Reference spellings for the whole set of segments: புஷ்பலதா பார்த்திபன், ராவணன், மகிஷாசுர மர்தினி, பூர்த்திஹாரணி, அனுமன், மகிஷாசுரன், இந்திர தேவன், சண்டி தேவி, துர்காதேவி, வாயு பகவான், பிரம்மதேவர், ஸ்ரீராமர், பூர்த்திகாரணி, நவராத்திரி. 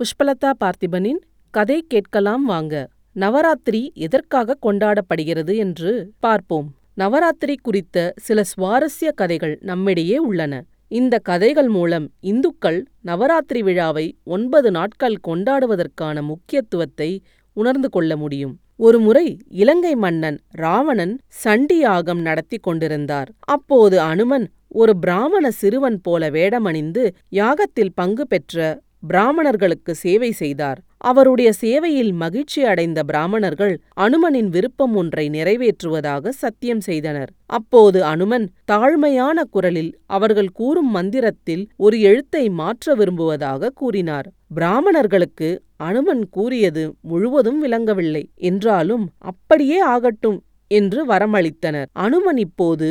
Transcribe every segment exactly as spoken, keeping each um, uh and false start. புஷ்பலதா பார்த்திபனின் கதை கேட்கலாம் வாங்க. நவராத்திரி எதற்காக கொண்டாடப்படுகிறது என்று பார்ப்போம். நவராத்திரி குறித்த சில சுவாரஸ்ய கதைகள் நம்மிடையே உள்ளன. இந்த கதைகள் மூலம் இந்துக்கள் நவராத்திரி விழாவை ஒன்பது நாட்கள் கொண்டாடுவதற்கான முக்கியத்துவத்தை உணர்ந்து கொள்ள முடியும். ஒரு முறை இலங்கை மன்னன் ராவணன் சண்டி யாகம் நடத்தி கொண்டிருந்தார். அப்போது அனுமன் ஒரு பிராமண சிறுவன் போல வேடமணிந்து யாகத்தில் பங்கு பெற்ற பிராமணர்களுக்கு சேவை செய்தார். அவருடைய சேவையில் மகிழ்ச்சி அடைந்த பிராமணர்கள் அனுமனின் விருப்பம் ஒன்றை நிறைவேற்றுவதாக சத்தியம் செய்தனர். அப்போது அனுமன் தாழ்மையான குரலில் அவர்கள் கூறும் மந்திரத்தில் ஒரு எழுத்தை மாற்ற விரும்புவதாக கூறினார். பிராமணர்களுக்கு அனுமன் கூறியது முழுவதும் விளங்கவில்லை. என்றாலும் அப்படியே ஆகட்டும் என்று வரமளித்தனர். அனுமன் இப்போது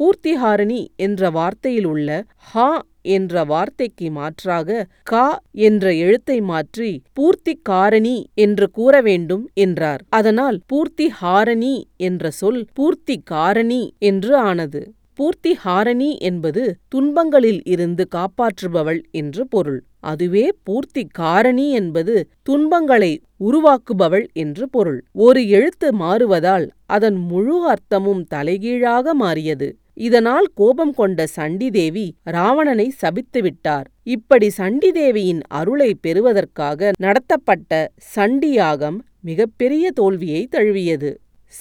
பூர்த்திகாரணி என்ற வார்த்தையில் உள்ள ஹா என்ற வார்த்தைக்கு மாற்றாக கா என்ற எழுத்தை மாற்றி பூர்த்திகாரணி என்று கூற வேண்டும் என்றார். அதனால் பூர்த்திஹாரணி என்ற சொல் பூர்த்திகாரணி என்று ஆனது. பூர்த்திஹாரணி என்பது துன்பங்களில் இருந்து காப்பாற்றுபவள் என்று பொருள். அதுவே பூர்த்திகாரணி என்பது துன்பங்களை உருவாக்குபவள் என்று பொருள். ஒரு எழுத்து மாறுவதால் அதன் முழு அர்த்தமும் தலைகீழாக மாறியது. இதனால் கோபம் கொண்ட சண்டி தேவி ராவணனை சபித்துவிட்டார். இப்படி சண்டி தேவியின் அருளை பெறுவதற்காக நடத்தப்பட்ட சண்டி யாகம் மிகப்பெரிய தோல்வியை தழுவியது.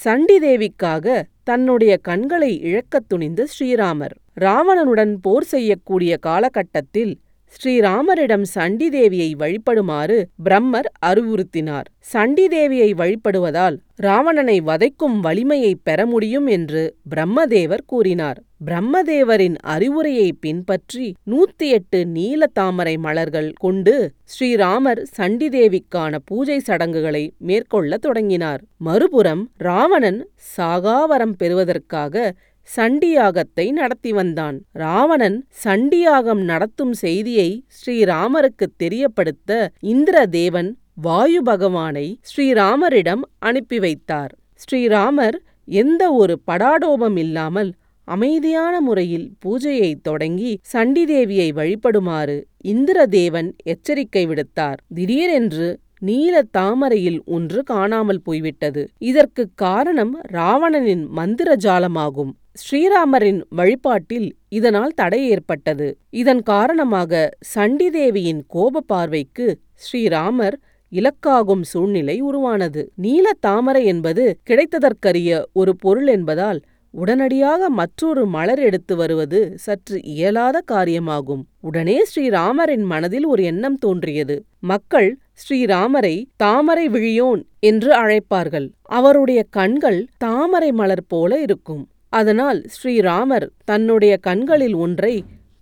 சண்டி தேவிக்காக தன்னுடைய கண்களை இழக்கத் துணிந்த ஸ்ரீராமர் ராவணனுடன் போர் செய்யக்கூடிய காலகட்டத்தில் ஸ்ரீராமரிடம் சண்டி தேவியை வழிபடுமாறு பிரம்மர் அறிவுறுத்தினார். சண்டி தேவியை வழிபடுவதால் ராவணனை வதைக்கும் வலிமையை பெற முடியும் என்று பிரம்மதேவர் கூறினார். பிரம்மதேவரின் அறிவுரையை பின்பற்றி நூத்தி எட்டு நீல தாமரை மலர்கள் கொண்டு ஸ்ரீராமர் சண்டி தேவிக்கான பூஜை சடங்குகளை மேற்கொள்ள தொடங்கினார். மறுபுறம் ராவணன் சாகாவரம் பெறுவதற்காக சண்டியாகத்தை நடத்தி வந்தான். ராவணன் சண்டியாகம் நடத்தும் செய்தியை ஸ்ரீராமருக்கு தெரியப்படுத்த இந்திர தேவன் வாயு பகவானை ஸ்ரீராமரிடம் அனுப்பி வைத்தார். ஸ்ரீராமர் எந்த ஒரு படாடோபம் இல்லாமல் அமைதியான முறையில் பூஜையை தொடங்கி சண்டி தேவியை வழிபடுமாறு இந்திர தேவன் எச்சரிக்கை விடுத்தார். திடீரென்று நீல தாமரையில் ஒன்று காணாமல் போய்விட்டது. இதற்கு காரணம் ராவணனின் மந்திர ஜாலமாகும். ஸ்ரீராமரின் வழிபாட்டில் இதனால் தடை ஏற்பட்டது. இதன் காரணமாக சண்டி தேவியின் கோப பார்வைக்கு ஸ்ரீராமர் இலக்காகும் சூழ்நிலை உருவானது. நீல தாமரை என்பது கிடைத்ததற்கரிய ஒரு பொருள் என்பதால் உடனடியாக மற்றொரு மலர் எடுத்து வருவது சற்று இயலாத காரியமாகும். உடனே ஸ்ரீராமரின் மனதில் ஒரு எண்ணம் தோன்றியது. மக்கள் ஸ்ரீராமரை தாமரை விழியோன் என்று அழைப்பார்கள். அவருடைய கண்கள் தாமரை மலர் போல இருக்கும். அதனால் ஸ்ரீராமர் தன்னுடைய கண்களில் ஒன்றை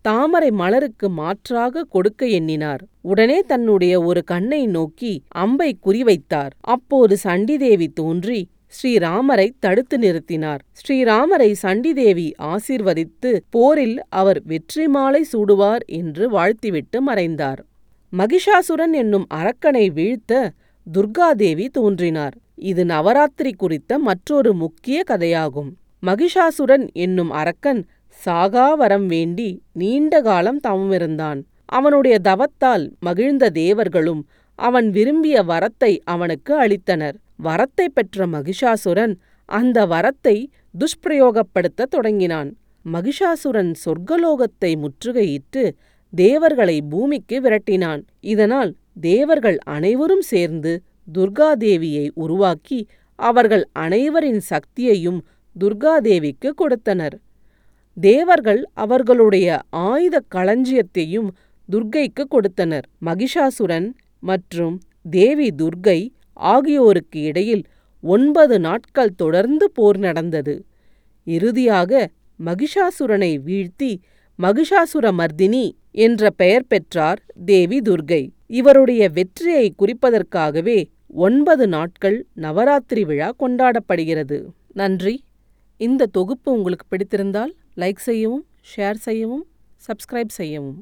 தாமரை மலருக்கு மாற்றாக கொடுக்க எண்ணினார். உடனே தன்னுடைய ஒரு கண்ணை நோக்கி அம்பை குறிவைத்தார். அப்போது சண்டி தேவி தோன்றி ஸ்ரீராமரை தடுத்து நிறுத்தினார். ஸ்ரீராமரை சண்டி தேவி ஆசீர்வதித்து போரில் அவர் வெற்றி மாலை சூடுவார் என்று வாழ்த்திவிட்டு மறைந்தார். மகிஷாசுரன் என்னும் அரக்கனை வீழ்த்த துர்காதேவி தோன்றினார். இது நவராத்திரி குறித்த மற்றொரு முக்கிய கதையாகும். மகிஷாசுரன் என்னும் அரக்கன் சாகாவரம் வேண்டி நீண்ட காலம் தவமிருந்தான். அவனுடைய தவத்தால் மகிழ்ந்த தேவர்களும் அவன் விரும்பிய வரத்தை அவனுக்கு அளித்தனர். வரத்தை பெற்ற மகிஷாசுரன் அந்த வரத்தை துஷ்பிரயோகப்படுத்த தொடங்கினான். மகிஷாசுரன் சொர்க்கலோகத்தை முற்றுகையிட்டு தேவர்களை பூமிக்கு விரட்டினான். இதனால் தேவர்கள் அனைவரும் சேர்ந்து துர்காதேவியை உருவாக்கி அவர்கள் அனைவரின் சக்தியையும் துர்காதேவிக்கு கொடுத்தனர். தேவர்கள் அவர்களுடைய ஆயுத களஞ்சியத்தையும் துர்கைக்கு கொடுத்தனர். மகிஷாசுரன் மற்றும் தேவி துர்கை ஆகியோருக்கு இடையில் ஒன்பது நாட்கள் தொடர்ந்து போர் நடந்தது. இறுதியாக மகிஷாசுரனை வீழ்த்தி மகிஷாசுர மர்தினி என்ற பெயர் பெற்றார் தேவி துர்கை. இவருடைய வெற்றியை குறிப்பதற்காகவே ஒன்பது நாட்கள் நவராத்திரி விழா கொண்டாடப்படுகிறது. நன்றி. இந்த தொகுப்பு உங்களுக்கு பிடித்திருந்தால் லைக் செய்யவும், ஷேர் செய்யவும், சப்ஸ்கிரைப் செய்யவும்.